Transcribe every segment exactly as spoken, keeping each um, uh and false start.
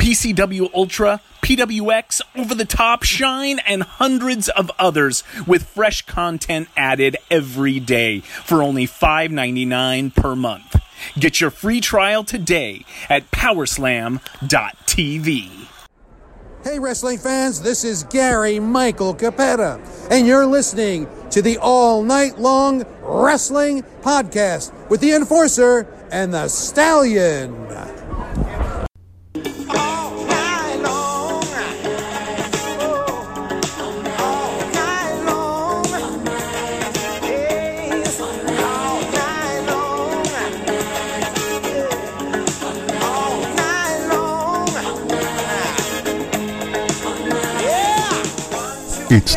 P C W Ultra, P W X, Over the Top, Shine, and hundreds of others with fresh content added every day for only five dollars and ninety-nine cents per month. Get your free trial today at powerslam dot t v. Hey wrestling fans, this is Gary Michael Capetta, and you're listening to the All Night Long Wrestling Podcast with the Enforcer and the Stallion. It's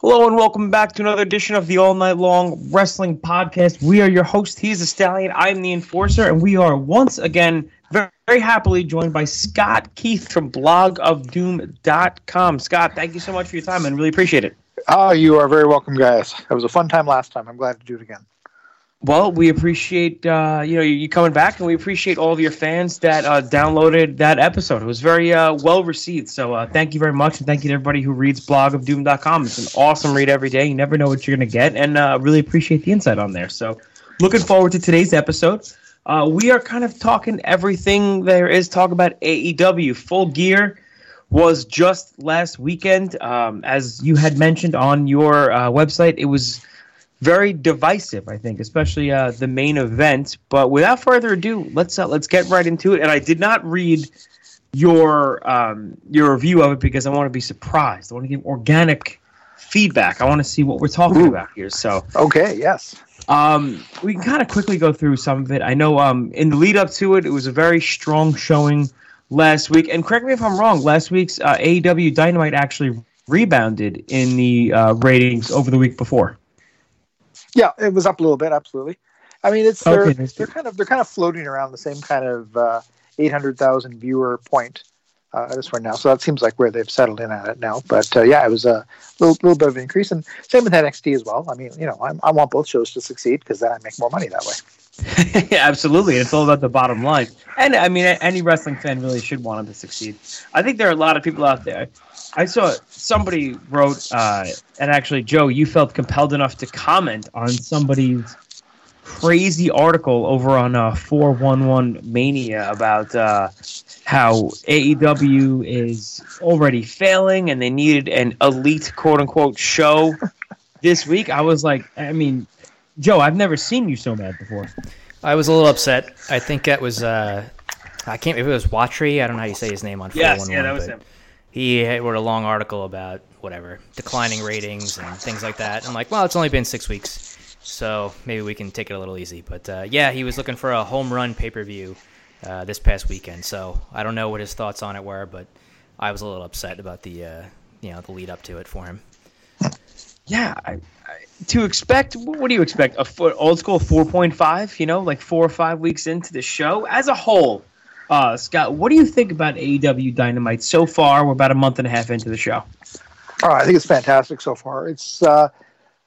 Hello and welcome back to another edition of the All Night Long Wrestling Podcast. We are your host. He is the Stallion. I am the Enforcer, and we are once again very, very happily joined by Scott Keith from blog of doom dot com. Scott, thank you so much for your time, and really appreciate it. Oh, you are very welcome, guys. It was a fun time last time. I'm glad to do it again. Well, we appreciate uh, you know you coming back, and we appreciate all of your fans that uh, downloaded that episode. It was very uh, well received, so uh, thank you very much, and thank you to everybody who reads blog of doom dot com. It's an awesome read every day. You never know what you're going to get, and uh, really appreciate the insight on there. So looking forward to today's episode. Uh, we are kind of talking everything there is. Talk about A E W Full Gear. Was just last weekend, um, as you had mentioned on your uh, website. It was very divisive, I think, especially uh, the main event. But without further ado, let's uh, let's get right into it. And I did not read your um, your review of it because I want to be surprised. I want to give organic feedback. I want to see what we're talking Ooh. about here. So okay, yes. Um, we can kind of quickly go through some of it. I know um, in the lead up to it, it was a very strong showing last week, and correct me if I'm wrong, last week's uh, A E W Dynamite actually rebounded in the uh, ratings over the week before. Yeah, it was up a little bit, absolutely. I mean, it's they're, okay, they're kind of they're kind of floating around the same kind of uh, eight hundred thousand viewer point uh, this one now. So that seems like where they've settled in at it now. But uh, yeah, it was a little little bit of an increase, and same with N X T as well. I mean, you know, I'm, I want both shows to succeed because then I make more money that way. Yeah, absolutely. It's all about the bottom line. And, I mean, any wrestling fan really should want them to succeed. I think there are a lot of people out there. I saw somebody wrote, uh, and actually, Joe, you felt compelled enough to comment on somebody's crazy article over on uh, four one one Mania about uh, how A E W is already failing and they needed an elite, quote-unquote, show this week. I was like, I mean... Joe, I've never seen you so mad before. I was a little upset. I think that was, uh, I can't remember if it was Watry. I don't know how you say his name on four one one. Yes, yeah, that was him. He wrote a long article about, whatever, declining ratings and things like that. I'm like, well, it's only been six weeks, so maybe we can take it a little easy. But, uh, yeah, he was looking for a home run pay-per-view uh, this past weekend. So I don't know what his thoughts on it were, but I was a little upset about the, uh, you know, the lead up to it for him. Yeah, I... I to expect, what do you expect? A four, old school four point five, you know, like four or five weeks into the show as a whole. Uh, Scott, what do you think about A E W Dynamite so far? We're about a month and a half into the show. Oh, I think it's fantastic so far. It's, uh,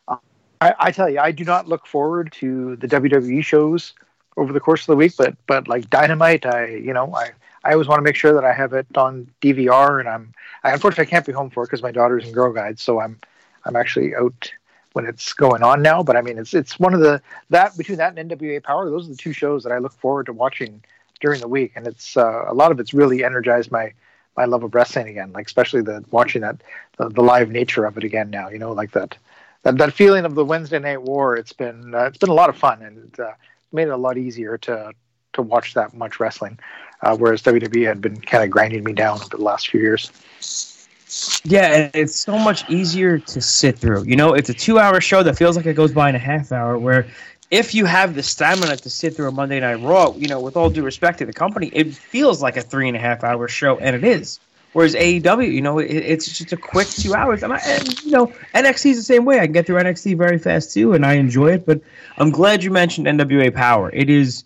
I, I tell you, I do not look forward to the W W E shows over the course of the week, but but like Dynamite, I you know I, I always want to make sure that I have it on D V R, and I'm I unfortunately I can't be home for it because my daughter's in Girl Guides, so I'm I'm actually out when it's going on now. But I mean, it's it's one of the that between that and N W A Power, those are the two shows that I look forward to watching during the week, and it's uh, a lot of it's really energized my my love of wrestling again, like especially the watching that the, the live nature of it again now, you know, like that that, that feeling of the Wednesday Night War. It's been uh, it's been a lot of fun, and uh, made it a lot easier to to watch that much wrestling, uh, whereas W W E had been kind of grinding me down over the last few years. Yeah, it's so much easier to sit through. You know, it's a two-hour show that feels like it goes by in a half hour, where if you have the stamina to sit through a Monday Night Raw, you know, with all due respect to the company, it feels like a three-and-a-half-hour show, and it is. Whereas A E W, you know, it, it's just a quick two hours. And, I, and, you know, N X T is the same way. I can get through N X T very fast, too, and I enjoy it. But I'm glad you mentioned N W A Power. It is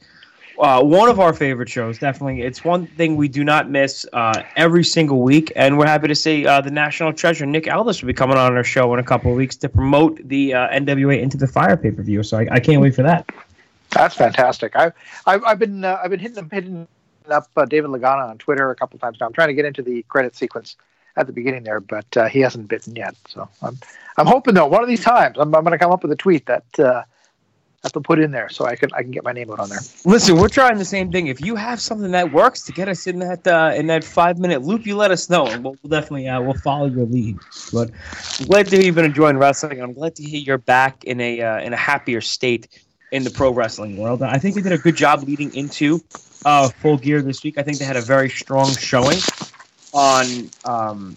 uh, one of our favorite shows, definitely. It's one thing we do not miss uh, every single week. And we're happy to see uh, the National Treasure, Nick Aldis, will be coming on our show in a couple of weeks to promote the uh, N W A Into the Fire pay-per-view. So I, I can't wait for that. That's fantastic. I, I, I've been uh, I've been hitting them, hitting up uh, David Lagana on Twitter a couple times now. I'm trying to get into the credit sequence at the beginning there, but uh, he hasn't bitten yet. So I'm I'm hoping though one of these times I'm I'm going to come up with a tweet that uh, I can put in there so I can I can get my name out on there. Listen, we're trying the same thing. If you have something that works to get us in that uh, in that five minute loop, you let us know, and we'll, we'll definitely uh, we'll follow your lead. But I'm glad to hear you've been enjoying wrestling, and I'm glad to hear you're back in a uh, in a happier state in the pro wrestling world. I think we did a good job leading into uh, Full Gear this week. I think they had a very strong showing on um,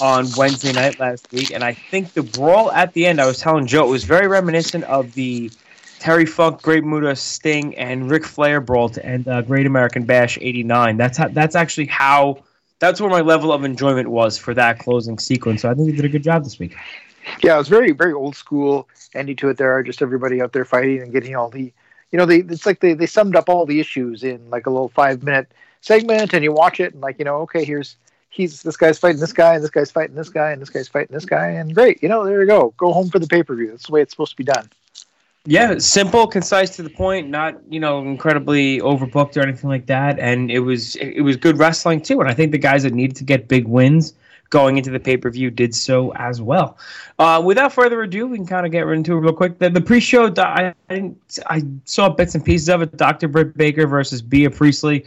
on Wednesday night last week, and I think the brawl at the end, I was telling Joe, it was very reminiscent of the Terry Funk, Great Muta, Sting, and Ric Flair brawl to end uh, Great American Bash eighty-nine. That's how, that's actually how that's where my level of enjoyment was for that closing sequence. So I think we did a good job this week. Yeah, it was very, very old school ending to it there. Just everybody out there fighting and getting all the, you know, they it's like they, they summed up all the issues in like a little five minute segment, and you watch it and like, you know, okay, here's he's this guy's fighting this guy, and this guy's fighting this guy, and this guy's fighting this guy, and great, you know, there you go, go home for the pay per view. That's the way it's supposed to be done. Yeah, simple, concise, to the point, not, you know, incredibly overbooked or anything like that. And it was it was good wrestling too. And I think the guys that needed to get big wins going into the pay-per-view did so as well. Uh, without further ado, we can kind of get into it real quick. The, the pre-show, I, I, didn't, I saw bits and pieces of it. Doctor Britt Baker versus Bea Priestley.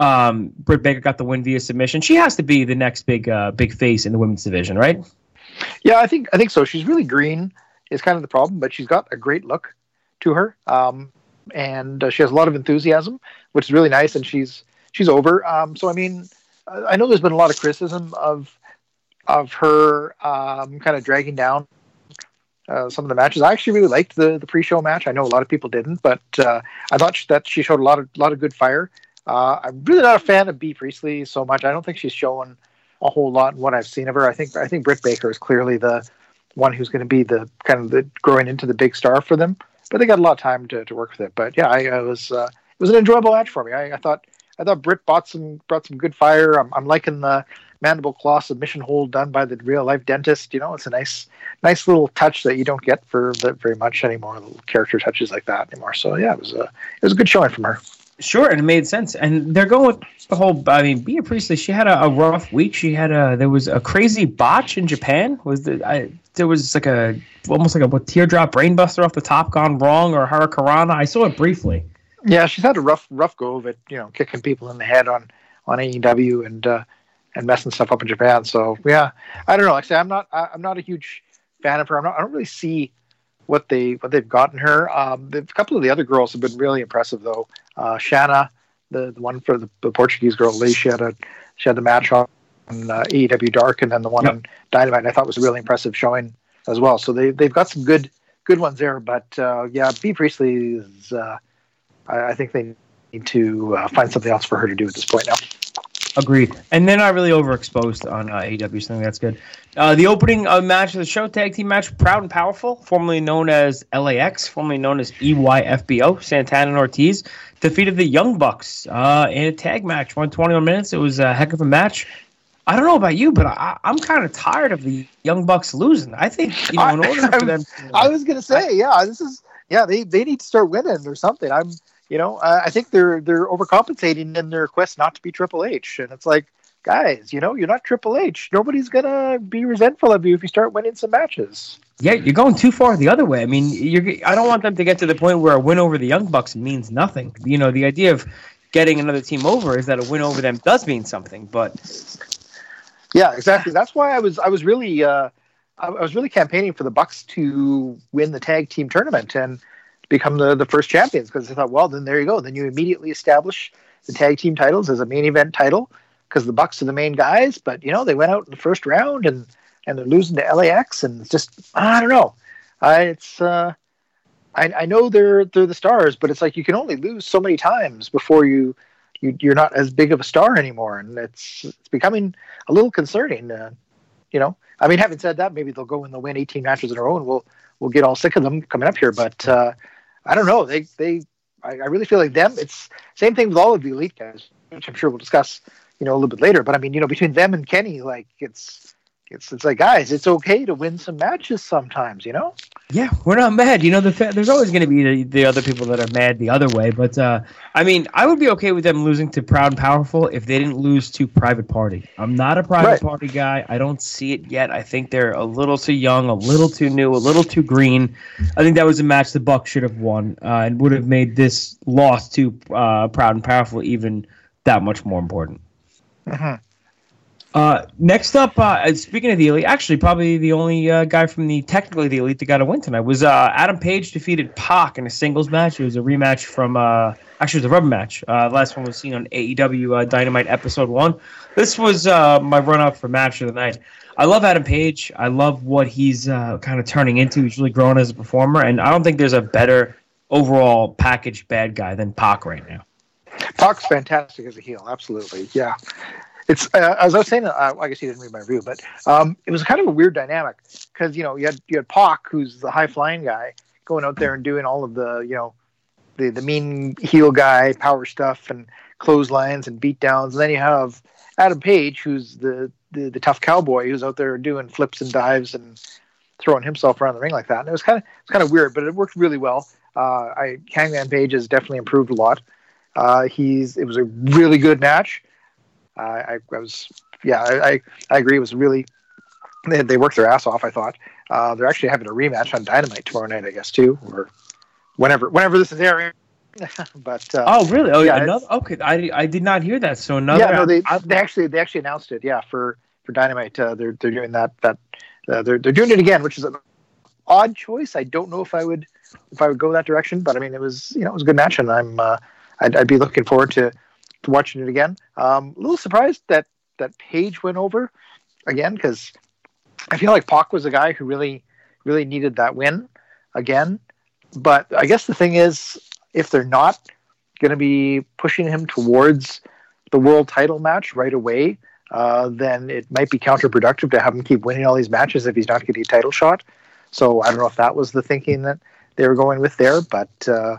Um, Britt Baker got the win via submission. She has to be the next big uh, big face in the women's division, right? Yeah, I think I think so. She's really green is kind of the problem, but she's got a great look to her. Um, and uh, she has a lot of enthusiasm, which is really nice, and she's, she's over. Um, so, I mean, I know there's been a lot of criticism of of her um, kind of dragging down uh, some of the matches. I actually really liked the, the pre-show match. I know a lot of people didn't, but uh, I thought that she showed a lot of lot of good fire. Uh, I'm really not a fan of Bea Priestley so much. I don't think she's shown a whole lot in what I've seen of her. I think I think Britt Baker is clearly the one who's going to be the kind of the growing into the big star for them. But they got a lot of time to, to work with it. But yeah, I, I was uh, it was an enjoyable match for me. I, I thought I thought Britt bought some brought some good fire. I'm, I'm liking the mandible claw submission hold done by the real life dentist. You know, it's a nice, nice little touch that you don't get for very much anymore. Little character touches like that anymore. So yeah, it was a, it was a good showing from her. Sure, and it made sense. And they're going with the whole. I mean, Bea Priestley, she had a, a rough week. She had a there was a crazy botch in Japan. Was the I, there was like a almost like a what, teardrop brainbuster off the top gone wrong, or Hurricanrana. I saw it briefly. Yeah, she's had a rough, rough go of it. You know, kicking people in the head on on A E W and. Uh, and messing stuff up in Japan. So yeah, I don't know. Actually, I'm not, I'm not a huge fan of her. I'm not, I don't really see what they, what they've gotten her. Um, a couple of the other girls have been really impressive though. Uh, Shanna, the, the one for the, the Portuguese girl, she had a, she had the match on uh, A E W Dark, and then the one yep. on Dynamite, I thought was a really impressive showing as well. So they, they've got some good, good ones there, but uh, yeah, Bea Priestley is, uh, I, I think they need to uh, find something else for her to do at this point now. Agreed. And they're not really overexposed on uh, A E W, so I think that's good. Uh, the opening uh, match of the show, tag team match, Proud and Powerful, formerly known as L A X, formerly known as E Y F B O, Santana and Ortiz, defeated the Young Bucks uh, in a tag match, one hundred twenty-one minutes. It was a heck of a match. I don't know about you, but I, I'm kind of tired of the Young Bucks losing. I think, you know, in order for them to, I was going to say, yeah, this is, yeah, they, they need to start winning or something. I'm, you know, uh, I think they're they're overcompensating in their quest not to be Triple H. And it's like, guys, you know, you're not Triple H. Nobody's going to be resentful of you if you start winning some matches. Yeah, you're going too far the other way. I mean, you're, I don't want them to get to the point where a win over the Young Bucks means nothing. You know, the idea of getting another team over is that a win over them does mean something. But yeah, exactly. That's why I was I was really uh, I was really campaigning for the Bucks to win the tag team tournament and become the, the first champions, because I thought, well, then there you go. Then you immediately establish the tag team titles as a main event title, because the Bucks are the main guys. But, you know, they went out in the first round and, and they're losing to L A X, and it's just, I don't know. I, it's uh, I I know they're they're the stars, but it's like you can only lose so many times before you, you you're not as big of a star anymore, and it's it's becoming a little concerning. Uh, you know, I mean, having said that, maybe they'll go and they'll win eighteen matches in a row, and we'll we'll get all sick of them coming up here, but. Uh, I don't know. They, they, I, I really feel like them. It's same thing with all of the elite guys, which I'm sure we'll discuss, you know, a little bit later. But I mean, you know, between them and Kenny, like it's, it's, it's like, guys, it's okay to win some matches sometimes, you know. Yeah, we're not mad. You know, the fa- there's always going to be the, the other people that are mad the other way. But uh, I mean, I would be okay with them losing to Proud and Powerful if they didn't lose to Private Party. I'm not a Private right. Party guy. I don't see it yet. I think they're a little too young, a little too new, a little too green. I think that was a match the Bucks should have won uh, and would have made this loss to uh, Proud and Powerful even that much more important. Uh-huh. Uh, next up, uh, speaking of the Elite, actually probably the only uh, guy from the technically the Elite that got a win tonight was uh, Adam Page defeated Pac in a singles match. It was a rematch from uh, actually it was a rubber match. Uh, last one was seen on A E W uh, Dynamite episode one. This was uh, my run up for match of the night. I love Adam Page. I love what he's uh, kind of turning into. He's really growing as a performer, and I don't think there's a better overall package bad guy than Pac right now. Pac's fantastic as a heel, absolutely. Yeah. It's uh, as I was saying. Uh, I guess you didn't read my review, but um, it was kind of a weird dynamic because you know you had you had Pac, who's the high flying guy, going out there and doing all of the you know the, the mean heel guy power stuff and clotheslines and beatdowns, and then you have Adam Page, who's the, the the tough cowboy who's out there doing flips and dives and throwing himself around the ring like that. And it was kind of it's kind of weird, but it worked really well. Uh, I Hangman Page has definitely improved a lot. Uh, he's it was a really good match. Uh, I, I was, yeah, I, I, I agree. It was really, they, they worked their ass off, I thought. Uh, they're actually having a rematch on Dynamite tomorrow night, I guess, too, or whenever whenever this is airing. but uh, oh, really? Oh, yeah. Another, okay, I, I did not hear that. So another. Yeah, no, they, I, they actually they actually announced it. Yeah, for for Dynamite, uh, they're they're doing that that uh, they're they're doing it again, which is an odd choice. I don't know if I would if I would go that direction, but I mean, it was you know it was a good match, and I'm uh, I'd, I'd be looking forward to. To watching it again. Um, a little surprised that that Page went over again, because I feel like Pac was a guy who really, really needed that win again. But I guess the thing is, if they're not going to be pushing him towards the world title match right away, uh, then it might be counterproductive to have him keep winning all these matches if he's not getting a title shot. So I don't know if that was the thinking that they were going with there, but uh,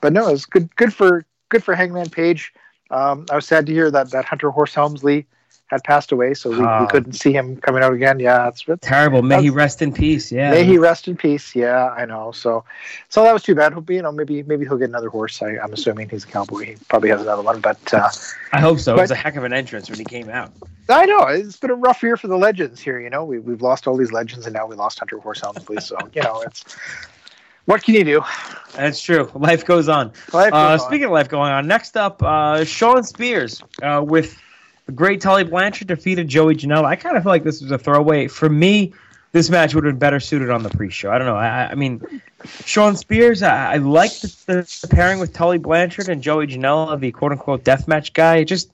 but no, it's good, good for good for Hangman Page. Um, I was sad to hear that, that Hunter Horst Helmsley had passed away, so we, oh. we couldn't see him coming out again. Yeah, that's terrible. May that's, he rest in peace. Yeah. May he rest in peace. Yeah, I know. So, so that was too bad. Hope you know maybe maybe he'll get another horse. I, I'm assuming he's a cowboy. He probably has another one, but uh, I hope so. But, it was a heck of an entrance when he came out. I know it's been a rough year for the legends here. You know, we we've lost all these legends, and now we lost Hunter Horst Helmsley. So you know it's. What can you do? That's true. Life goes on. Life goes uh, speaking on. of life going on, next up, uh, Sean Spears uh, with the great Tully Blanchard defeated Joey Janela. I kind of feel like this was a throwaway. For me, this match would have been better suited on the pre-show. I don't know. I, I mean, Sean Spears, I, I like the, the, the pairing with Tully Blanchard and Joey Janela, the quote-unquote deathmatch guy. It just,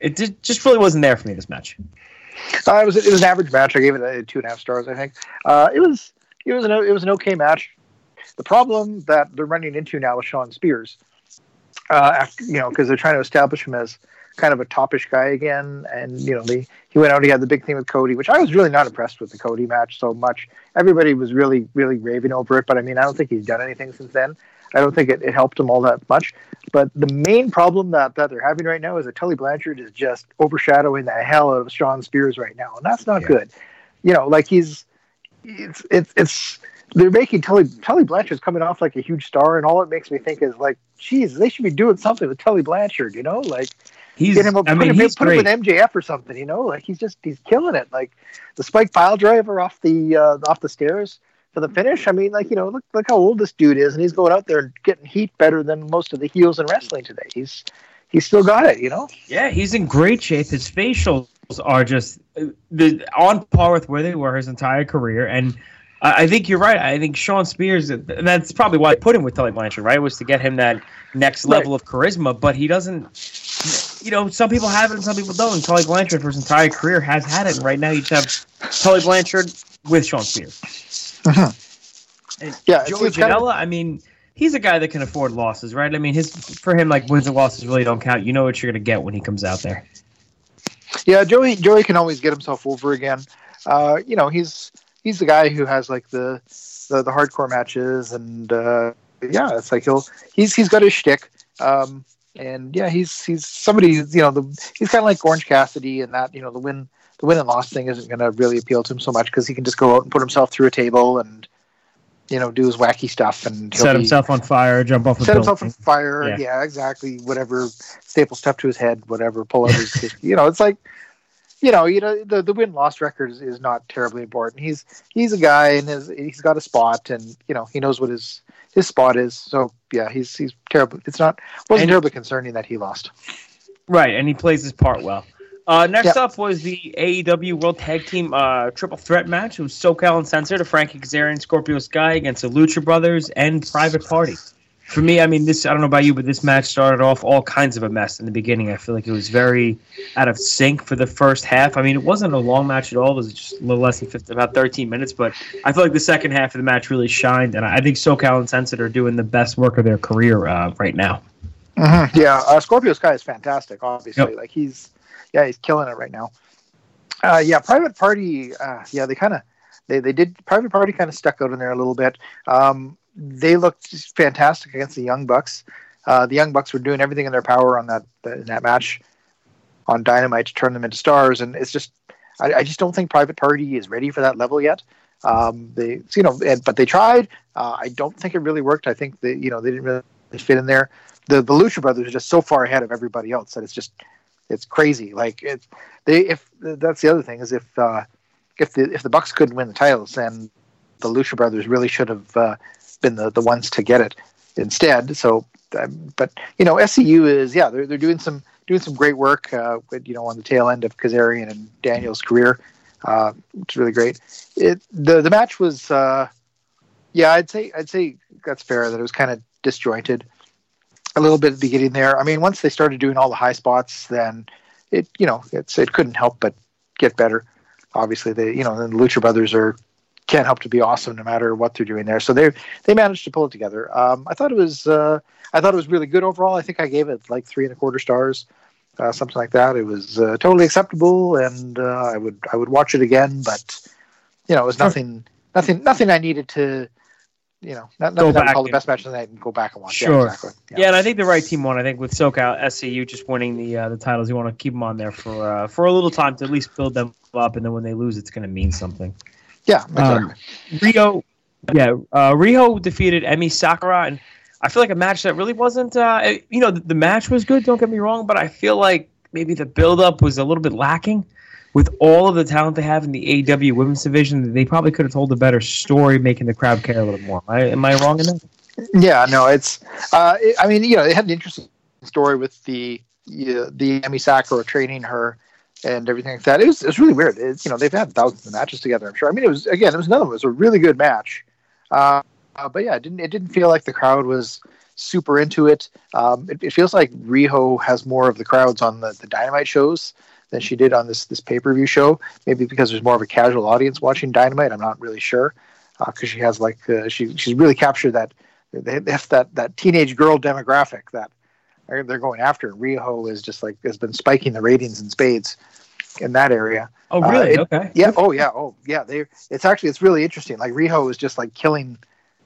it did, just really wasn't there for me, this match. Uh, it was it was an average match. I gave it a two and a half stars, I think. Uh, it was it was an it was an okay match. The problem that they're running into now with Sean Spears, uh, after, you know, because they're trying to establish him as kind of a toppish guy again. And, you know, they, he went out, he had the big thing with Cody, which I was really not impressed with the Cody match so much. Everybody was really, really raving over it. But, I mean, I don't think he's done anything since then. I don't think it, it helped him all that much. But the main problem that, that they're having right now is that Tully Blanchard is just overshadowing the hell out of Sean Spears right now. And that's not yeah. good. You know, like he's, it's, it's, it's, they're making Tully, Tully Blanchard's coming off like a huge star. And all it makes me think is like, geez, they should be doing something with Tully Blanchard, you know, like he's, get him up, I mean, put, him, he's put him in M J F or something, you know, like he's just, he's killing it. Like the spike pile driver off the, uh, off the stairs for the finish. I mean, like, you know, look, look how old this dude is. And he's going out there and getting heat better than most of the heels in wrestling today. He's, he's still got it, you know? Yeah, he's in great shape. His facials are just the, on par with where they were his entire career. And I think you're right. I think Sean Spears, and that's probably why I put him with Tully Blanchard, right, was to get him that next level right. of charisma. But he doesn't, you know, some people have it and some people don't. And Tully Blanchard for his entire career has had it. And right now you just have Tully Blanchard with Sean Spears. Uh-huh. And yeah, Joey Janela, kind of- I mean, he's a guy that can afford losses, right? I mean, his for him, like, wins and losses really don't count. You know what you're going to get when he comes out there. Yeah, Joey Joey can always get himself over again. Uh, you know, he's... He's the guy who has like the the, the hardcore matches, and uh, yeah, it's like he'll he's he's got his shtick, um, and yeah, he's he's somebody you know the, he's kind of like Orange Cassidy, and that you know the win the win and loss thing isn't going to really appeal to him so much because he can just go out and put himself through a table and you know do his wacky stuff and he'll set be, himself on fire, jump off, set himself on fire, yeah. yeah, exactly, whatever, staple stuff to his head, whatever, pull out his, you know, it's like. You know, you know the, the win-loss record is, is not terribly important. He's he's a guy and his, he's got a spot, and you know he knows what his his spot is. So yeah, he's he's terrible. It's not wasn't and, terribly concerning that he lost. Right, and he plays his part well. Uh, next yep. up was the A E W World Tag Team uh, Triple Threat match. It was SoCal Uncensored, a Frankie Kazarian, Scorpio Sky against the Lucha Brothers and Private Party. For me, I mean, this, I don't know about you, but this match started off all kinds of a mess in the beginning. I feel like it was very out of sync for the first half. I mean, it wasn't a long match at all. It was just a little less than fifteen, about thirteen minutes. But I feel like the second half of the match really shined. And I think SoCal Uncensored are doing the best work of their career uh, right now. Uh-huh. Yeah, uh, Scorpio Sky is fantastic, obviously. Yep. Like, he's, yeah, he's killing it right now. Uh, yeah, Private Party, uh, yeah, they kind of, they, they did, Private Party kind of stuck out in there a little bit. Um They looked fantastic against the Young Bucks. Uh, the Young Bucks were doing everything in their power on that in that match on Dynamite to turn them into stars, and it's just I, I just don't think Private Party is ready for that level yet. Um, they, you know, and, but they tried. Uh, I don't think it really worked. I think that you know they didn't really fit in there. The the Lucha Brothers are just so far ahead of everybody else that it's just it's crazy. Like it, they if that's the other thing is if uh, if the if the Bucks couldn't win the titles, then the Lucha Brothers really should have. Uh, been the, the ones to get it instead. So, um, but you know, S C U is, yeah, they're, they're doing some, doing some great work, uh, with, you know, on the tail end of Kazarian and Daniel's career. Uh, it's really great. It, the, the match was, uh, yeah, I'd say, I'd say that's fair that it was kind of disjointed a little bit at the beginning there. I mean, once they started doing all the high spots, then it, you know, it's, it couldn't help but get better. Obviously they, you know, the Lucha Brothers are, can't help to be awesome no matter what they're doing there. So they they managed to pull it together. Um, I thought it was uh, I thought it was really good overall. I think I gave it like three and a quarter stars, uh, something like that. It was uh, totally acceptable, and uh, I would I would watch it again. But you know, it was nothing nothing nothing I needed to you know not, nothing I would call the best match of the night and go back and watch. Sure. Yeah, exactly. yeah. yeah, and I think the right team won. I think with SoCal S C U just winning the uh, the titles, you want to keep them on there for uh, for a little time to at least build them up, and then when they lose, it's going to mean something. Yeah, exactly. um, Riho, yeah, uh, Riho defeated Emi Sakura, and I feel like a match that really wasn't. Uh, you know, the, the match was good. Don't get me wrong, but I feel like maybe the build-up was a little bit lacking. With all of the talent they have in the A E W Women's Division, they probably could have told a better story, making the crowd care a little more. Am I, am I wrong in that? Yeah, no, it's. Uh, it, I mean, you know, they had an interesting story with the uh, the Emi Sakura training her. And everything like that. It was, it was really weird. It, you know, they've had thousands of matches together, I'm sure. I mean, it was, again, it was another one. It was a really good match. Uh, uh, but yeah, it didn't, it didn't feel like the crowd was super into it. Um, it, it feels like Riho has more of the crowds on the, the Dynamite shows than she did on this, this pay-per-view show. Maybe because there's more of a casual audience watching Dynamite. I'm not really sure. Uh, cause she has like, uh, she, she's really captured that, they have that, that teenage girl demographic that, they're going after. Riho is just like has been spiking the ratings in spades in that area. Oh, really? Uh, it, okay. Yeah. Oh, yeah. Oh, yeah. They. It's actually it's really interesting. Like Riho is just like killing,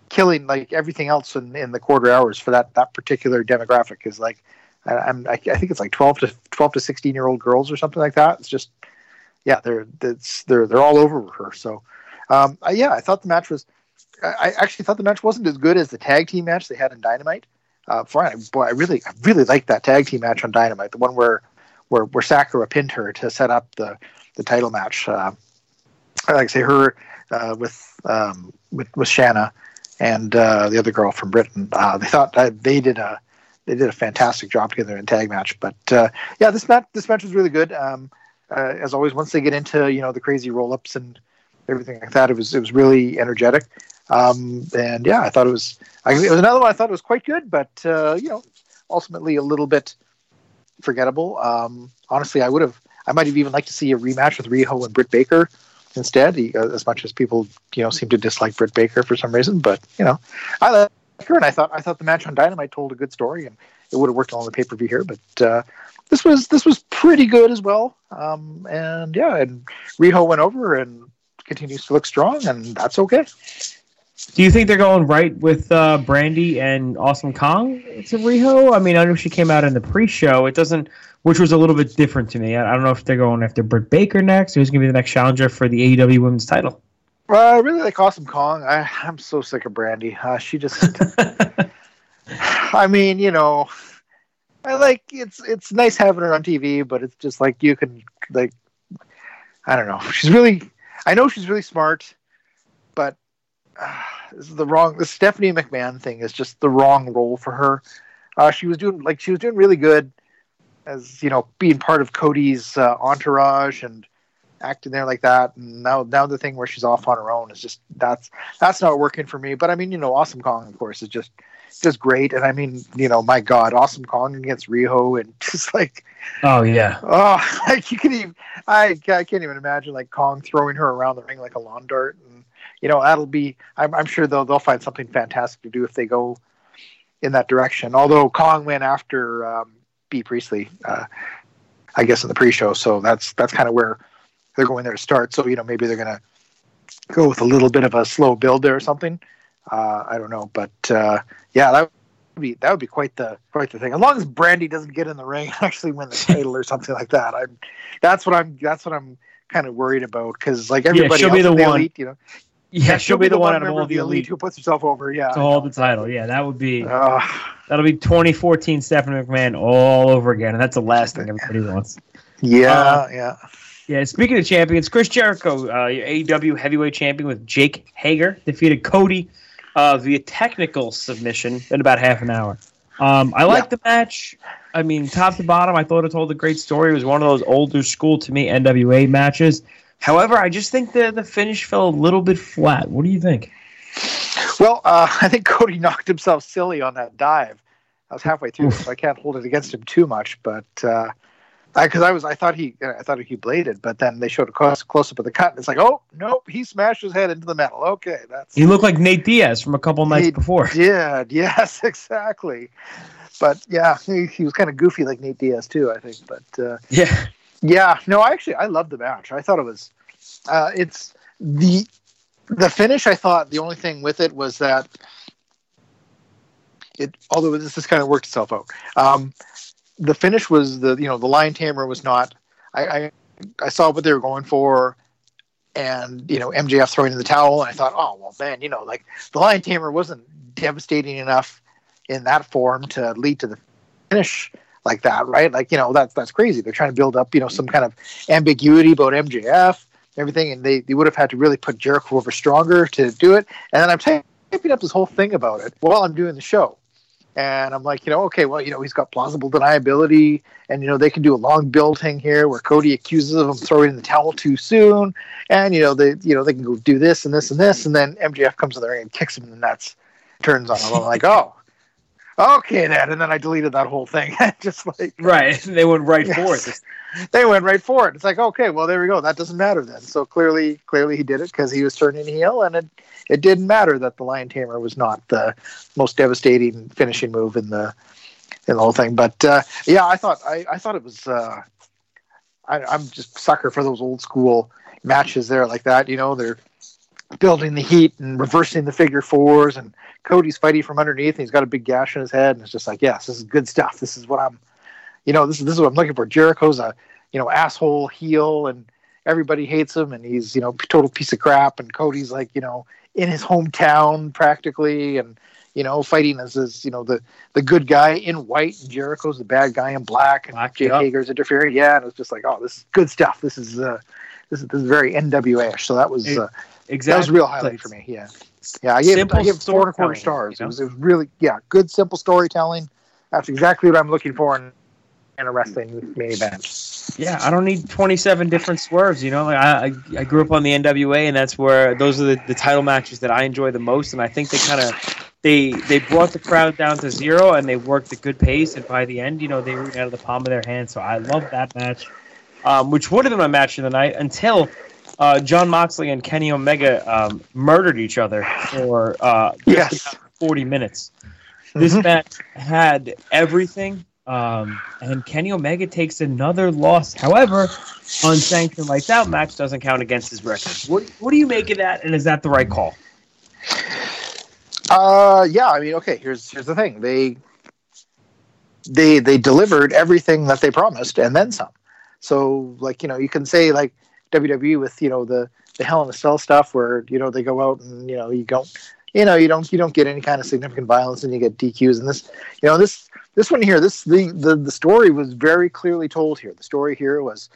killing like everything else in, in the quarter hours for that that particular demographic. Is like, I, I'm I, I think it's like twelve to sixteen year old girls or something like that. It's just, yeah, they're that's they're they're all over her. So, um, I, yeah, I thought the match was. I actually thought the match wasn't as good as the tag team match they had in Dynamite. Uh, fine, boy, I really, I really liked that tag team match on Dynamite, the one where, where, where Sakura pinned her to set up the, the title match. Uh, like I say, her uh, with, um, with with Shanna and uh, the other girl from Britain. Uh, they thought uh, they did a they did a fantastic job together in tag match. But uh, yeah, this match this match was really good. Um, uh, as always, once they get into you know the crazy roll ups and everything like that, it was it was really energetic. Um, and yeah, I thought it was, I, it was another one I thought it was quite good, but, uh, you know, ultimately a little bit forgettable. Um, honestly, I would have, I might have even liked to see a rematch with Riho and Britt Baker instead, he, uh, as much as people, you know, seem to dislike Britt Baker for some reason, but you know, I like her and I thought, I thought the match on Dynamite told a good story and it would have worked along the pay-per-view here, but, uh, this was, this was pretty good as well. Um, and yeah, and Riho went over and continues to look strong and that's okay. Do you think they're going right with uh, Brandy and Awesome Kong to Riho? I mean, I know she came out in the pre-show. It doesn't, which was a little bit different to me. I, I don't know if they're going after Britt Baker next. Who's going to be the next challenger for the A E W Women's Title? Well, I really like Awesome Kong. I, I'm so sick of Brandy. Uh, she just, I mean, you know, I like it's it's nice having her on T V, but it's just like you can like, I don't know. She's really, I know she's really smart, but. Uh, this is the wrong the Stephanie McMahon thing is just the wrong role for her. Uh, she was doing like she was doing really good as you know being part of Cody's uh, entourage and acting there like that. And now now the thing where she's off on her own is just that's that's not working for me. But I mean you know Awesome Kong of course is just just great. And I mean you know my God Awesome Kong against Riho and just like oh yeah oh like you can even I I can't even imagine like Kong throwing her around the ring like a lawn dart. And, you know, that'll be, I'm, I'm sure they'll, they'll find something fantastic to do if they go in that direction. Although Kong went after um, Bea Priestley, uh, I guess, in the pre-show. So that's that's kind of where they're going there to start. So, you know, maybe they're going to go with a little bit of a slow build there or something. Uh, I don't know. But, uh, yeah, that would be that would be quite the quite the thing. As long as Brandy doesn't get in the ring and actually win the title or something like that. I'm, that's what I'm That's what I'm kind of worried about because, like, everybody yeah, else be the, the one. Elite, you know. Yeah, yeah, she'll be the, the one out of all the elite who puts herself over. Yeah, to hold the title. Yeah, that would be uh, that'll be twenty fourteen Stephanie McMahon all over again, and that's the last thing everybody wants. Yeah, uh, yeah, yeah. Speaking of champions, Chris Jericho, uh, A E W heavyweight champion with Jake Hager, defeated Cody uh, via technical submission in about half an hour. Um, I liked yeah. the match. I mean, top to bottom, I thought it told a great story. It was one of those older school to me N W A matches. However, I just think the, the finish fell a little bit flat. What do you think? Well, uh, I think Cody knocked himself silly on that dive. I was halfway through, so I can't hold it against him too much. But because uh, I, I was, I thought he, I thought he bladed, but then they showed a close, close up of the cut, and it's like, oh nope, he smashed his head into the metal. Okay, that's. He looked like Nate Diaz from a couple nights he before. Yeah. Yes. Exactly. But yeah, he, he was kind of goofy like Nate Diaz too, I think. But uh, yeah. Yeah, no, I actually I loved the match. I thought it was, uh, it's the the finish. I thought the only thing with it was that it, although this has kind of worked itself out. Um, the finish was the you know the Lion Tamer was not. I, I I saw what they were going for, and you know M J F throwing in the towel, and I thought, oh well, man, you know like the Lion Tamer wasn't devastating enough in that form to lead to the finish. Like that, right? Like, you know, that's that's crazy. They're trying to build up, you know, some kind of ambiguity about M J F, and everything, and they, they would have had to really put Jericho over stronger to do it. And then I'm typing up this whole thing about it while I'm doing the show. And I'm like, you know, okay, well, you know, he's got plausible deniability, and, you know, they can do a long build thing here where Cody accuses of him throwing in the towel too soon, and, you know, they you know they can go do this and this and this, and then M J F comes in the ring and kicks him in the nuts, turns on him. I'm like, oh. Okay, then, and then I deleted that whole thing. Just like right, they went right yes. for it. They went right for it. It's like okay, well there we go. That doesn't matter then. So clearly, clearly he did it because he was turning heel, and it it didn't matter that the Lion Tamer was not the most devastating finishing move in the in the whole thing. But uh, yeah, I thought I, I thought it was. Uh, I, I'm just a sucker for those old school matches there like that. You know, they're building the heat and reversing the figure fours, and Cody's fighting from underneath, and he's got a big gash in his head, and it's just like, yes, this is good stuff. This is what I'm, you know, this is this is what I'm looking for. Jericho's a, you know, asshole heel, and everybody hates him, and he's, you know, total piece of crap, and Cody's like, you know, in his hometown practically, and, you know, fighting as is, you know, the, the good guy in white, and Jericho's the bad guy in black, and Jake Hager's interfering. Yeah, and it's just like, oh, this is good stuff. This is uh, this is this is very N W A-ish. So that was uh, exactly that was a real highlight for me. Yeah, yeah, I gave it, I gave it four and a quarter stars. You know? It was, it was really yeah, good simple storytelling. That's exactly what I'm looking for in, in a wrestling main event. Yeah, I don't need twenty-seven different swerves. You know, I I, I grew up on the N W A, and that's where those are the, the title matches that I enjoy the most, and I think they kind of. They they brought the crowd down to zero, and they worked a good pace. And by the end, you know, they were out of the palm of their hands. So I love that match, um, which would have been my match of the night until uh, John Moxley and Kenny Omega um, murdered each other for uh, yes. forty minutes. This mm-hmm. match had everything, um, and Kenny Omega takes another loss. However, unsanctioned lights out match doesn't count against his record. What what do you make of that? And is that the right call? Uh, yeah, I mean, okay, here's here's the thing. They they they delivered everything that they promised and then some. So, like, you know, you can say, like, W W E with, you know, the, the Hell in a Cell stuff where, you know, they go out and, you know, you don't, you know, you don't you don't get any kind of significant violence and you get D Qs. And this, you know, this this one here, this the, the, the story was very clearly told here. The story here was,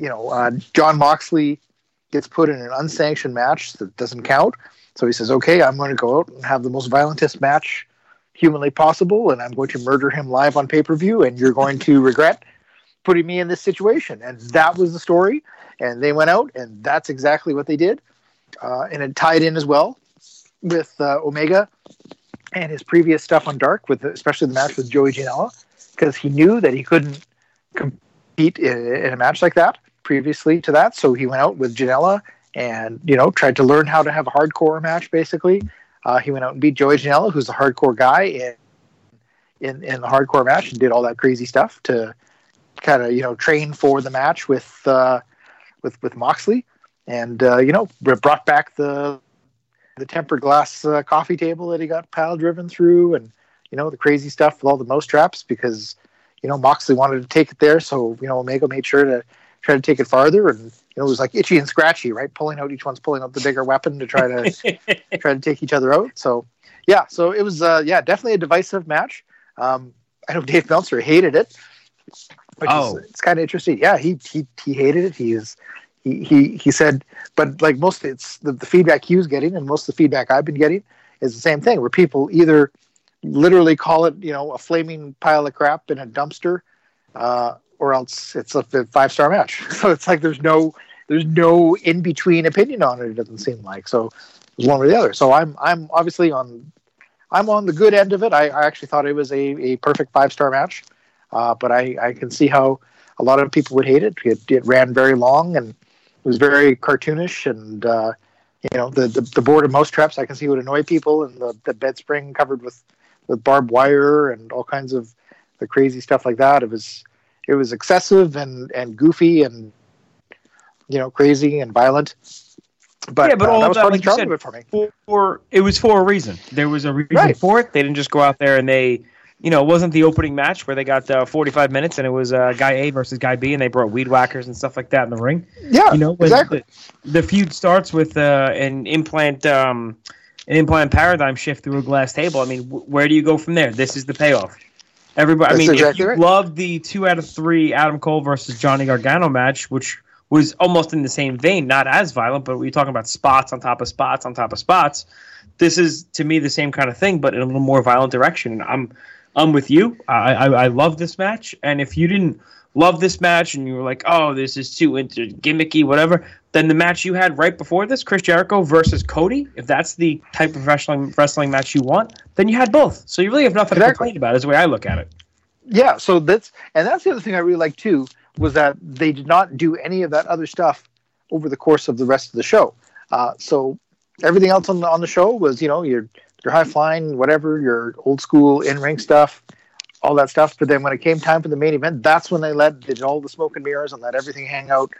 you know, uh, John Moxley gets put in an unsanctioned match that doesn't count. So he says, okay, I'm going to go out and have the most violentest match humanly possible, and I'm going to murder him live on pay-per-view, and you're going to regret putting me in this situation. And that was the story, and they went out, and that's exactly what they did. Uh, and it tied in as well with uh, Omega and his previous stuff on Dark, with especially the match with Joey Janela, because he knew that he couldn't compete in, in a match like that previously to that, so he went out with Janela and, you know, tried to learn how to have a hardcore match, basically. Uh, he went out and beat Joey Janela, who's a hardcore guy, in, in in the hardcore match, and did all that crazy stuff to kind of, you know, train for the match with uh, with with Moxley. And, uh, you know, brought back the the tempered glass uh, coffee table that he got pile-driven through, and, you know, the crazy stuff with all the mousetraps, because, you know, Moxley wanted to take it there, so, you know, Omega made sure to try to take it farther, and you know, it was like itchy and scratchy, right? Pulling out, each one's pulling out the bigger weapon to try to try to take each other out. So, yeah, so it was, uh, yeah, definitely a divisive match. Um, I know Dave Meltzer hated it, which oh. is, it's kind of interesting. Yeah, he he he hated it. He is he he he said, but like most, it's the, the feedback he was getting, and most of the feedback I've been getting is the same thing, where people either literally call it, you know, a flaming pile of crap in a dumpster, uh, or else it's a five-star match. So it's like there's no there's no in-between opinion on it, it doesn't seem like. So it's one or the other. So I'm I'm obviously on I'm on the good end of it. I, I actually thought it was a, a perfect five-star match. Uh, but I, I can see how a lot of people would hate it. It, it ran very long, and it was very cartoonish. And, uh, you know, the, the, the board of mousetraps, I can see would annoy people. And the, the bed spring covered with, with barbed wire and all kinds of the crazy stuff like that. It was... It was excessive and, and goofy and, you know, crazy and violent. But, yeah, but uh, all that was that, like you said, for me. For, for, it was for a reason. There was a reason right. for it. They didn't just go out there and they, you know, it wasn't the opening match where they got uh, forty-five minutes and it was uh, guy A versus guy B and they brought weed whackers and stuff like that in the ring. Yeah, you know, exactly. The, the feud starts with uh, an implant um, an implant paradigm shift through a glass table. I mean, w- where do you go from there? This is the payoff. Everybody, I mean, exactly if you right. loved the two out of three Adam Cole versus Johnny Gargano match, which was almost in the same vein, not as violent, but we're talking about spots on top of spots on top of spots. This is, to me, the same kind of thing, but in a little more violent direction. I'm I'm with you. I, I, I love this match. And if you didn't love this match and you were like, oh, this is too into gimmicky, whatever, then the match you had right before this, Chris Jericho versus Cody, if that's the type of wrestling wrestling match you want, then you had both. So you really have nothing exactly. to complain about is the way I look at it. Yeah, so that's and that's the other thing I really liked too, was that they did not do any of that other stuff over the course of the rest of the show. Uh, so everything else on the on the show was, you know, your your high flying, whatever, your old school in ring stuff. all that stuff. But then when it came time for the main event, that's when they let did all the smoke and mirrors and let everything hang out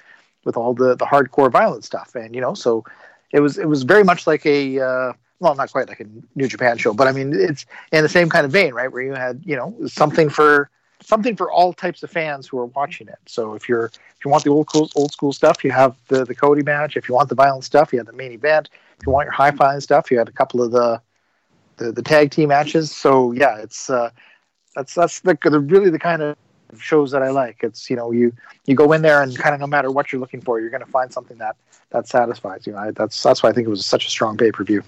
with all the, the hardcore violent stuff. And, you know, so it was, it was very much like a, uh, well, not quite like a New Japan show, but I mean, it's in the same kind of vein, right? Where you had, you know, something for, something for all types of fans who are watching it. So if you're, if you want the old school, old school stuff, you have the, the Cody match. If you want the violent stuff, you had the main event. If you want your high flying stuff, you had a couple of the, the, the tag team matches. So yeah, it's, uh, that's, that's the, the really the kind of shows that I like. It's, you know, you, you go in there and kind of no matter what you're looking for, you're going to find something that, that satisfies you. I, that's, that's why I think it was such a strong pay-per-view.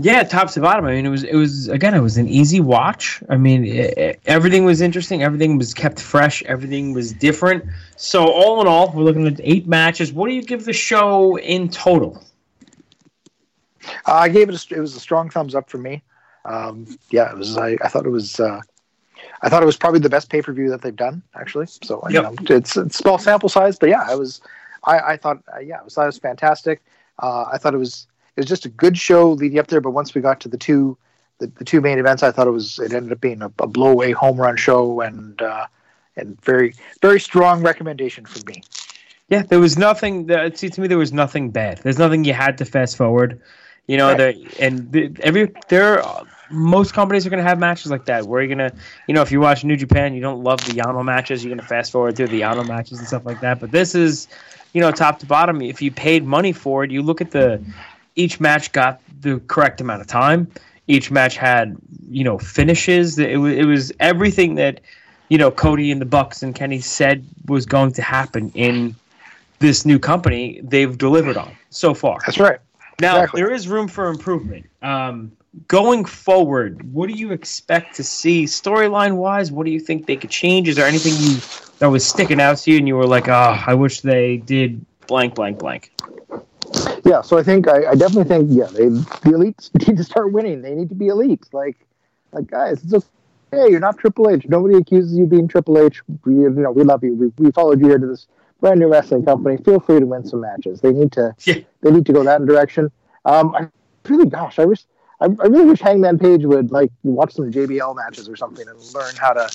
Yeah, top to bottom. I mean, it was, it was again, it was an easy watch. I mean, it, it, everything was interesting. Everything was kept fresh. Everything was different. So all in all, we're looking at eight matches. What do you give the show in total? Uh, I gave it a, it was a strong thumbs up for me. Um, yeah, it was, I, I thought it was, uh, I thought it was probably the best pay-per-view that they've done, actually. So yep. you know, it's, it's small sample size, but yeah, I was, I, I thought, uh, yeah, I was, I was fantastic. Uh, I thought it was, it was just a good show leading up there. But once we got to the two, the, the two main events, I thought it was, it ended up being a, a blow away home run show, and, uh, and very, very strong recommendation for me. Yeah. There was nothing that, see, to me, there was nothing bad. There's nothing you had to fast forward, you know, right. the, and the, every, there uh, most companies are going to have matches like that where you're going to, you know, if you watch New Japan, you don't love the Yano matches. You're going to fast forward through the Yano matches and stuff like that. But this is, you know, top to bottom. If you paid money for it, you look at the, each match got the correct amount of time. Each match had, you know, finishes. It was, it was everything that, you know, Cody and the Bucks and Kenny said was going to happen in this new company. They've delivered on so far. That's right. Now, exactly. There is room for improvement. Um, Going forward, what do you expect to see storyline-wise? What do you think they could change? Is there anything you that was sticking out to you and you were like, oh, I wish they did blank, blank, blank? Yeah, so I think, I, I definitely think, yeah, they, the elites need to start winning. They need to be elites. Like, like guys, it's okay, you're not Triple H. Nobody accuses you of being Triple H. We, you know, we love you. We, we followed you here to this brand-new wrestling company. Feel free to win some matches. They need to, yeah. they need to go that direction. Um, I really, gosh, I wish... I really wish Hangman Page would like watch some J B L matches or something and learn how to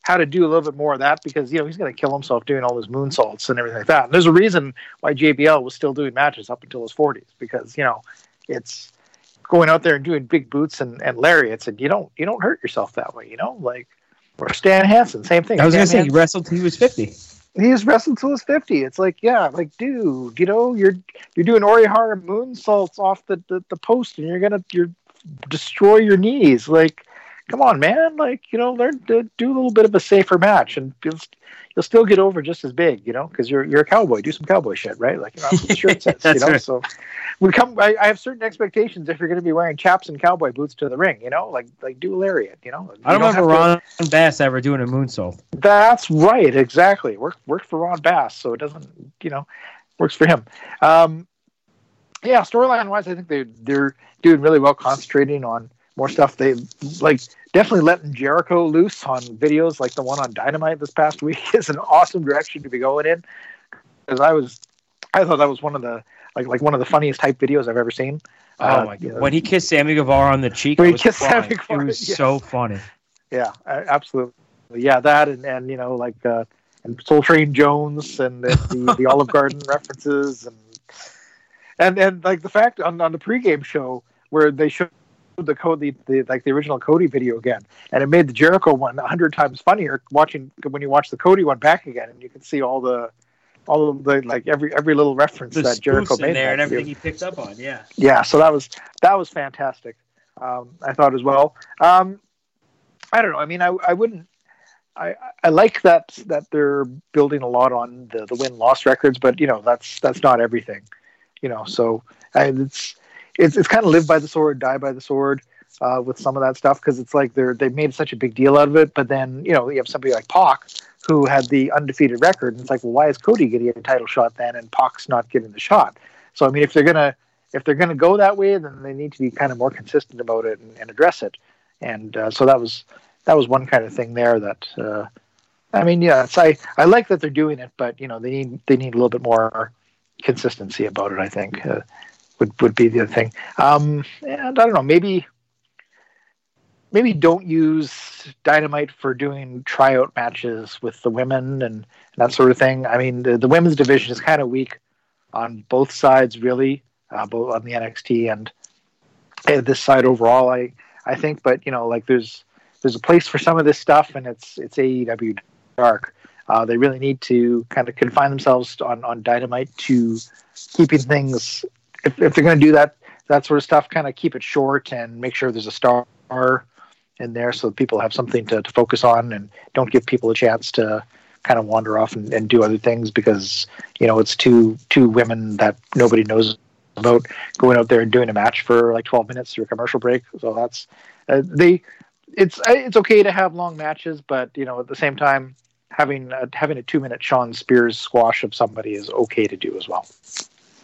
how to do a little bit more of that, because you know he's going to kill himself doing all his moonsaults and everything like that. And there's a reason why J B L was still doing matches up until his forties, because you know it's going out there and doing big boots and, and lariats, and you don't you don't hurt yourself that way, you know. Like or Stan Hansen, same thing. I was going to say he wrestled till he was fifty. He's wrestled till his fifty. It's like, yeah, like, dude, you know, you're you're doing Orihara moonsaults off the, the, the post, and you're gonna you're destroy your knees. Like, come on, man. Like, you know, learn to do a little bit of a safer match, and you'll, you'll still get over just as big, you know, because you're you're a cowboy. Do some cowboy shit, right? Like, you know, that's what the shirt says, you know. Right. So we come. I, I have certain expectations if you're going to be wearing chaps and cowboy boots to the ring, you know, like like do a lariat, you know. I don't, don't remember Ron to... Bass ever doing a moonsault. That's right, exactly. Work worked for Ron Bass, so it doesn't, you know, works for him. Um, yeah, storyline wise, I think they they're doing really well, concentrating on more stuff. They like definitely letting Jericho loose on videos like the one on Dynamite this past week is an awesome direction to be going in. Because I was, I thought that was one of the like like one of the funniest type videos I've ever seen. Oh uh, my god! You know, when he kissed Sammy Guevara on the cheek, when he kissed Sammy Guevara, it was yes. so funny. Yeah, absolutely. Yeah, that and, and you know like uh, and Soul Train Jones and, and the, the Olive Garden references and and and like the fact on on the pregame show where they showed the Cody, the, like the original Cody video again, and it made the Jericho one a hundred times funnier. Watching when you watch the Cody one back again, and you can see all the, all of the like every every little reference the that Jericho made in there and everything he picked up on. Yeah, yeah. So that was that was fantastic. Um, I thought as well. Um, I don't know. I mean, I I wouldn't. I, I like that that they're building a lot on the, the win loss records, but you know that's that's not everything. You know, so I, it's. It's it's kind of live by the sword, die by the sword uh, with some of that stuff, because it's like they're they've made such a big deal out of it. But then you know you have somebody like Pac who had the undefeated record, and it's like, well, why is Cody getting a title shot then, and Pac's not getting the shot? So I mean, if they're gonna if they're gonna go that way, then they need to be kind of more consistent about it and, and address it. And uh, so that was that was one kind of thing there that uh, I mean, yeah, it's, I I like that they're doing it, but you know they need they need a little bit more consistency about it, I think. Uh, Would, would be the other thing. Um, and I don't know, maybe maybe don't use Dynamite for doing tryout matches with the women and, and that sort of thing. I mean, the, the women's division is kind of weak on both sides, really, uh, both on the N X T and uh, this side overall, I, I think. But, you know, like there's there's a place for some of this stuff, and it's it's A E W Dark. Uh, they really need to kind of confine themselves on, on Dynamite to keeping things, if, if they're going to do that, that sort of stuff, kind of keep it short and make sure there's a star in there so that people have something to, to focus on, and don't give people a chance to kind of wander off and, and do other things because, you know, it's two two women that nobody knows about going out there and doing a match for like twelve minutes through a commercial break. So that's uh, they. It's it's okay to have long matches, but, you know, at the same time, having a, having a two minute Sean Spears squash of somebody is okay to do as well.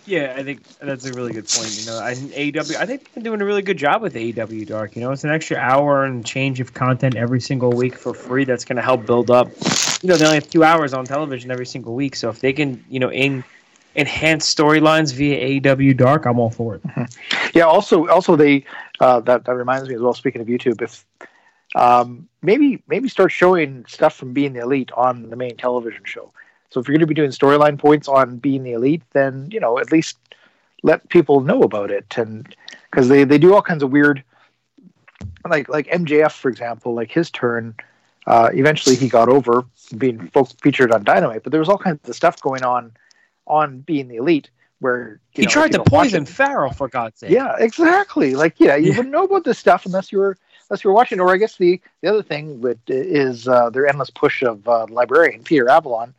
Yeah, I think that's a really good point. You know, I A E W, I think they're doing a really good job with A E W Dark. You know, it's an extra hour and change of content every single week for free. That's going to help build up. You know, they only have two hours on television every single week, so if they can, you know, in, enhance storylines via A E W Dark, I'm all for it. Mm-hmm. Yeah. Also, also they uh, that that reminds me as well. Speaking of YouTube, if um, maybe maybe start showing stuff from Being the Elite on the main television show. So if you're going to be doing storyline points on Being the Elite, then, you know, at least let people know about it. And because they, they do all kinds of weird, like like M J F, for example, like his turn, uh, eventually he got over being featured on Dynamite, but there was all kinds of stuff going on on Being the Elite where you he know, tried to poison Farrell, for God's sake. Yeah, exactly. Like, yeah, you yeah. wouldn't know about this stuff unless you were unless you were watching. Or I guess the, the other thing with, is uh, their endless push of uh, librarian Peter Avalon.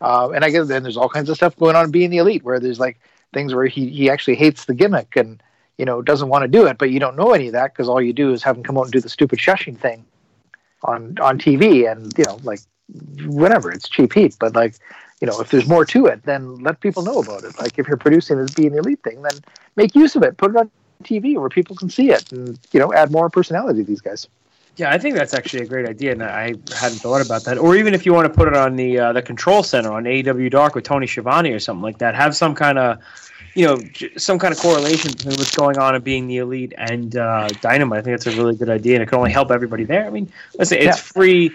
Uh, and I guess then there's all kinds of stuff going on in Being the Elite where there's like things where he, he actually hates the gimmick and, you know, doesn't want to do it, but you don't know any of that because all you do is have him come out and do the stupid shushing thing on, on T V and, you know, like whatever, it's cheap heat. But like, you know, if there's more to it, then let people know about it. Like if you're producing this Being the Elite thing, then make use of it, put it on T V where people can see it and, you know, add more personality to these guys. Yeah, I think that's actually a great idea, and I hadn't thought about that. Or even if you want to put it on the uh, the Control Center on A E W Dark with Tony Schiavone or something like that, have some kind of, you know, j- some kind of correlation between what's going on and Being the Elite and uh, Dynamite. I think that's a really good idea, and it can only help everybody there. I mean, let's say it's yeah. free.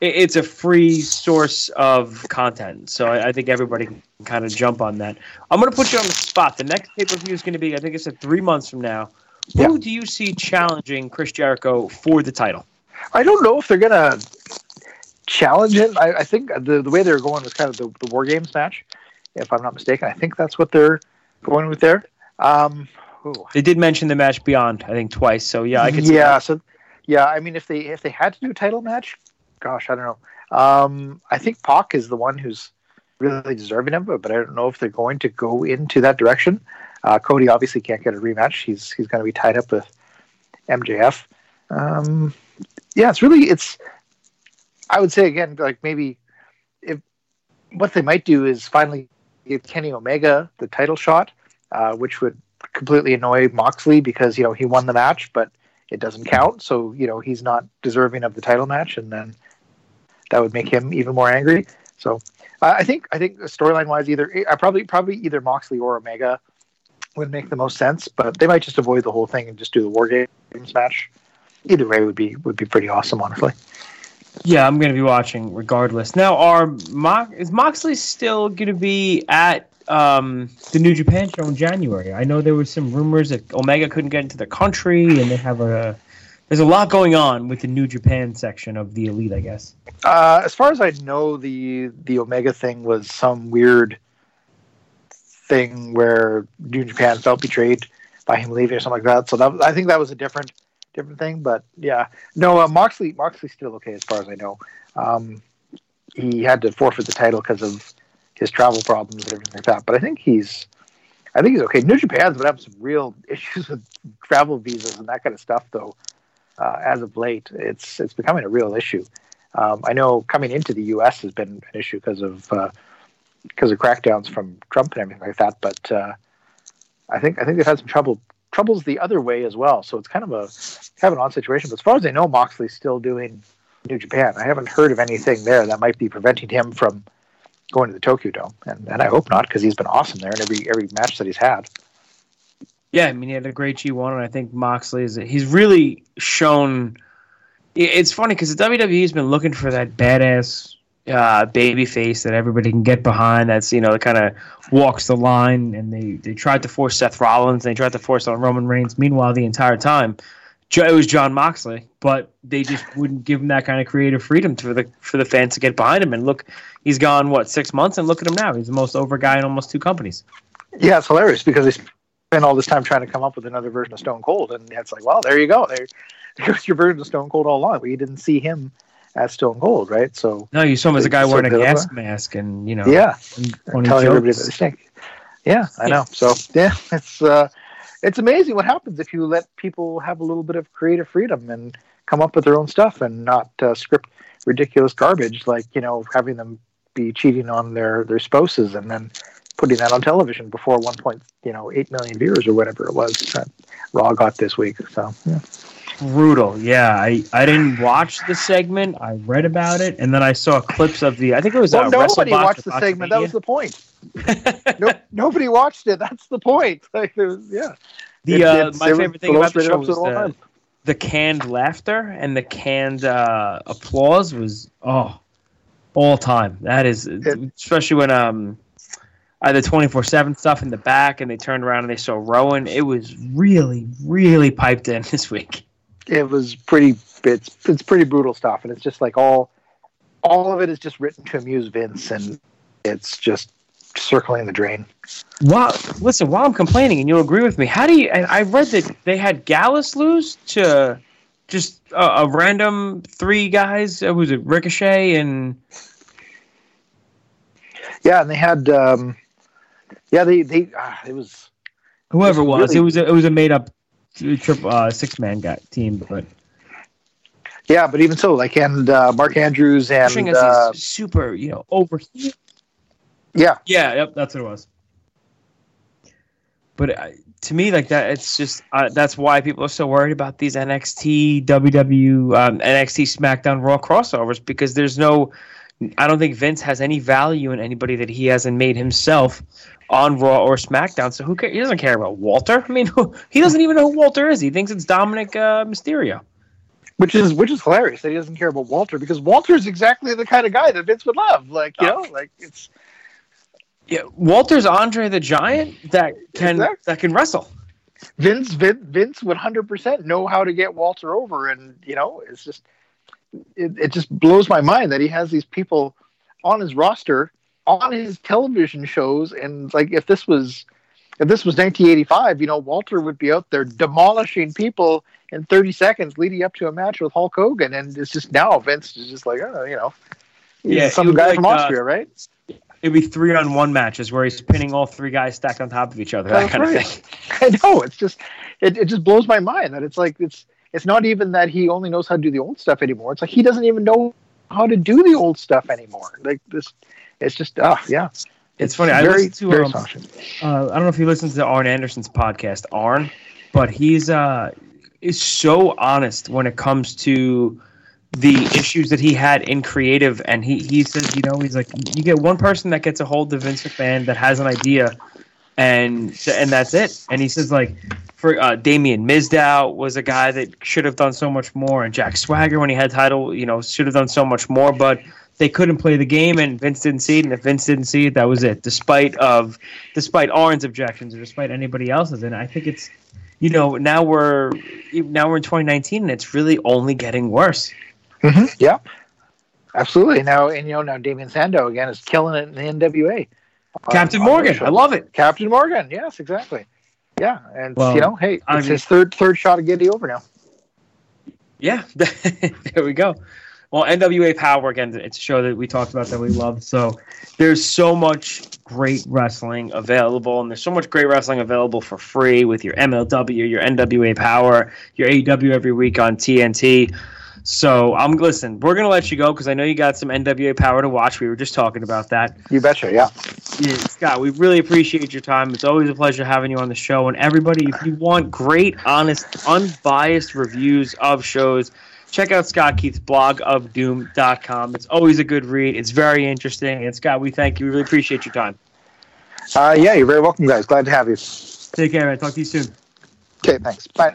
It, it's a free source of content, so I, I think everybody can kind of jump on that. I'm going to put you on the spot. The next pay-per-view is going to be, I think it's at three months from now. Who yeah. do you see challenging Chris Jericho for the title? I don't know if they're going to challenge it. I, I think the, the way they're going was kind of the, the War Games match, if I'm not mistaken. I think that's what they're going with there. Um, they did mention the match Beyond, I think, twice. So, yeah, I could see yeah, that. So, yeah, I mean, if they if they had to do a title match, gosh, I don't know. Um, I think Pac is the one who's really deserving of it, but I don't know if they're going to go into that direction. Uh, Cody obviously can't get a rematch. He's he's going to be tied up with M J F. Um, yeah, it's really it's. I would say again, like maybe if what they might do is finally give Kenny Omega the title shot, uh, which would completely annoy Moxley because you know he won the match, but it doesn't count. So you know he's not deserving of the title match, and then that would make him even more angry. So uh, I think I think storyline wise, either I probably probably either Moxley or Omega would make the most sense, but they might just avoid the whole thing and just do the War Games match. Either way would be would be pretty awesome, honestly. Yeah, I'm going to be watching regardless. Now, are Mo- is Moxley still going to be at um, the New Japan show in January? I know there were some rumors that Omega couldn't get into the country, and they have a there's a lot going on with the New Japan section of the Elite, I guess. Uh, as far as I know, the the Omega thing was some weird thing where New Japan felt betrayed by him leaving or something like that. So that, I think that was a different different thing. But yeah, no, uh, Moxley Moxley's still okay as far as I know. Um, he had to forfeit the title because of his travel problems and everything like that. But I think he's I think he's okay. New Japan's been having some real issues with travel visas and that kind of stuff, though. Uh, as of late, it's it's becoming a real issue. Um, I know coming into the U S has been an issue because of. Uh, because of crackdowns from Trump and everything like that. But uh, I think I think they've had some trouble troubles the other way as well. So it's kind of a kind of an odd situation. But as far as I know, Moxley's still doing New Japan. I haven't heard of anything there that might be preventing him from going to the Tokyo Dome. And and I hope not, because he's been awesome there in every every match that he's had. Yeah, I mean, he had a great G one, and I think Moxley is he's really shown It's funny because the W W E's been looking for that badass uh, baby face that everybody can get behind. That's, you know, that kind of walks the line. And they, they tried to force Seth Rollins. They tried to force on Roman Reigns. Meanwhile, the entire time, it was John Moxley. But they just wouldn't give him that kind of creative freedom for the for the fans to get behind him. And look, he's gone, what, six months? And look at him now. He's the most over guy in almost two companies. Yeah, it's hilarious because they spent all this time trying to come up with another version of Stone Cold. And it's like, well, there you go. There It was your version of Stone Cold all along. But you didn't see him as Stone Cold, right? So no, you saw him as a guy wearing a gas mask and, you know, yeah, telling everybody that they stink. Yeah, I know. So yeah, it's uh, it's amazing what happens if you let people have a little bit of creative freedom and come up with their own stuff and not uh, script ridiculous garbage like, you know, having them be cheating on their, their spouses and then putting that on television before one point, you know, eight million viewers or whatever it was that Raw got this week. So yeah. Brutal, yeah. I, I didn't watch the segment. I read about it, and then I saw clips of the. I think it was. Well, uh, nobody WrestleBox watched the segment. That was the point. no, nobody watched it. That's the point. Like, it was, yeah. The uh, it, it, my it favorite thing about the show was the, the canned laughter and the canned uh, applause was oh, all time. That is it, especially when um, uh, the twenty-four seven stuff in the back, and they turned around and they saw Rowan. It was really, really piped in this week. It was pretty. It's it's pretty brutal stuff, and it's just like all, all of it is just written to amuse Vince, and it's just circling the drain. Well, listen, while I'm complaining, and you'll agree with me, how do you? And I read that they had Gallus lose to just a, a random three guys. It was it Ricochet and yeah, and they had um, yeah, they they uh, it was whoever it was. Really, it was a, it was a made up. Trip uh, six man guy team, but yeah, but even so, like and uh, Mark Andrews and uh, super, you know, over. Yeah, yeah, yep, that's what it was. But uh, to me, like that, it's just uh, that's why people are so worried about these N X T, W W E, um, N X T, SmackDown, Raw crossovers because there's no. I don't think Vince has any value in anybody that he hasn't made himself on Raw or SmackDown. So who cares? He doesn't care about Walter. I mean, who, he doesn't even know who Walter is. He thinks it's Dominic uh, Mysterio, which is which is hilarious that he doesn't care about Walter because Walter is exactly the kind of guy that Vince would love. Like you oh. know, like it's yeah, Walter's Andre the Giant that can exactly. that can wrestle. Vince Vince, Vince would one hundred percent know how to get Walter over, and you know, it's just. It, it just blows my mind that he has these people on his roster, on his television shows, and like if this was, if this was nineteen eighty-five, you know, Walter would be out there demolishing people in thirty seconds leading up to a match with Hulk Hogan, and it's just now Vince is just like, oh, you know, yeah, some guy like, from Austria, uh, right? It'd be three on one matches where he's pinning all three guys stacked on top of each other, that That's kind right. of thing. I know it's just, it it just blows my mind that it's like it's. It's not even that he only knows how to do the old stuff anymore. It's like he doesn't even know how to do the old stuff anymore. Like this, it's just ah, uh, yeah. It's, it's funny. Very, I listen to um, uh, I don't know if you listen to Arn Anderson's podcast, Arn, but he's uh is so honest when it comes to the issues that he had in creative, and he he says, you know, he's like, you get one person that gets a hold of Vince McMahon that has an idea. And and that's it. And he says, like, for uh, Damian Mizdow was a guy that should have done so much more. And Jack Swagger, when he had title, you know, should have done so much more. But they couldn't play the game, and Vince didn't see it. And if Vince didn't see it, that was it, despite of despite Arn's objections or despite anybody else's. And I think it's, you know, now we're now we're in twenty nineteen, and it's really only getting worse. Mm-hmm. Yeah, absolutely. Now, and, you know, now Damian Sandow, again, is killing it in the N W A. Captain Morgan, I love it. Captain Morgan, yes, exactly. Yeah, and well, you know, hey, it's I mean, his third third shot at Giddy over now. Yeah, there we go. Well, N W A Power, again, it's a show that we talked about that we love. So there's so much great wrestling available, and there's so much great wrestling available for free with your M L W, your N W A Power, your A E W every week on T N T. So I'm um, listen. We're gonna let you go because I know you got some N W A Power to watch. We were just talking about that. You betcha, yeah. yeah. Scott, we really appreciate your time. It's always a pleasure having you on the show. And everybody, if you want great, honest, unbiased reviews of shows, check out Scott Keith's blog of doom dot com. It's always a good read. It's very interesting. And Scott, we thank you. We really appreciate your time. Uh, yeah, you're very welcome, guys. Glad to have you. Take care, man. Talk to you soon. Okay, thanks. Bye.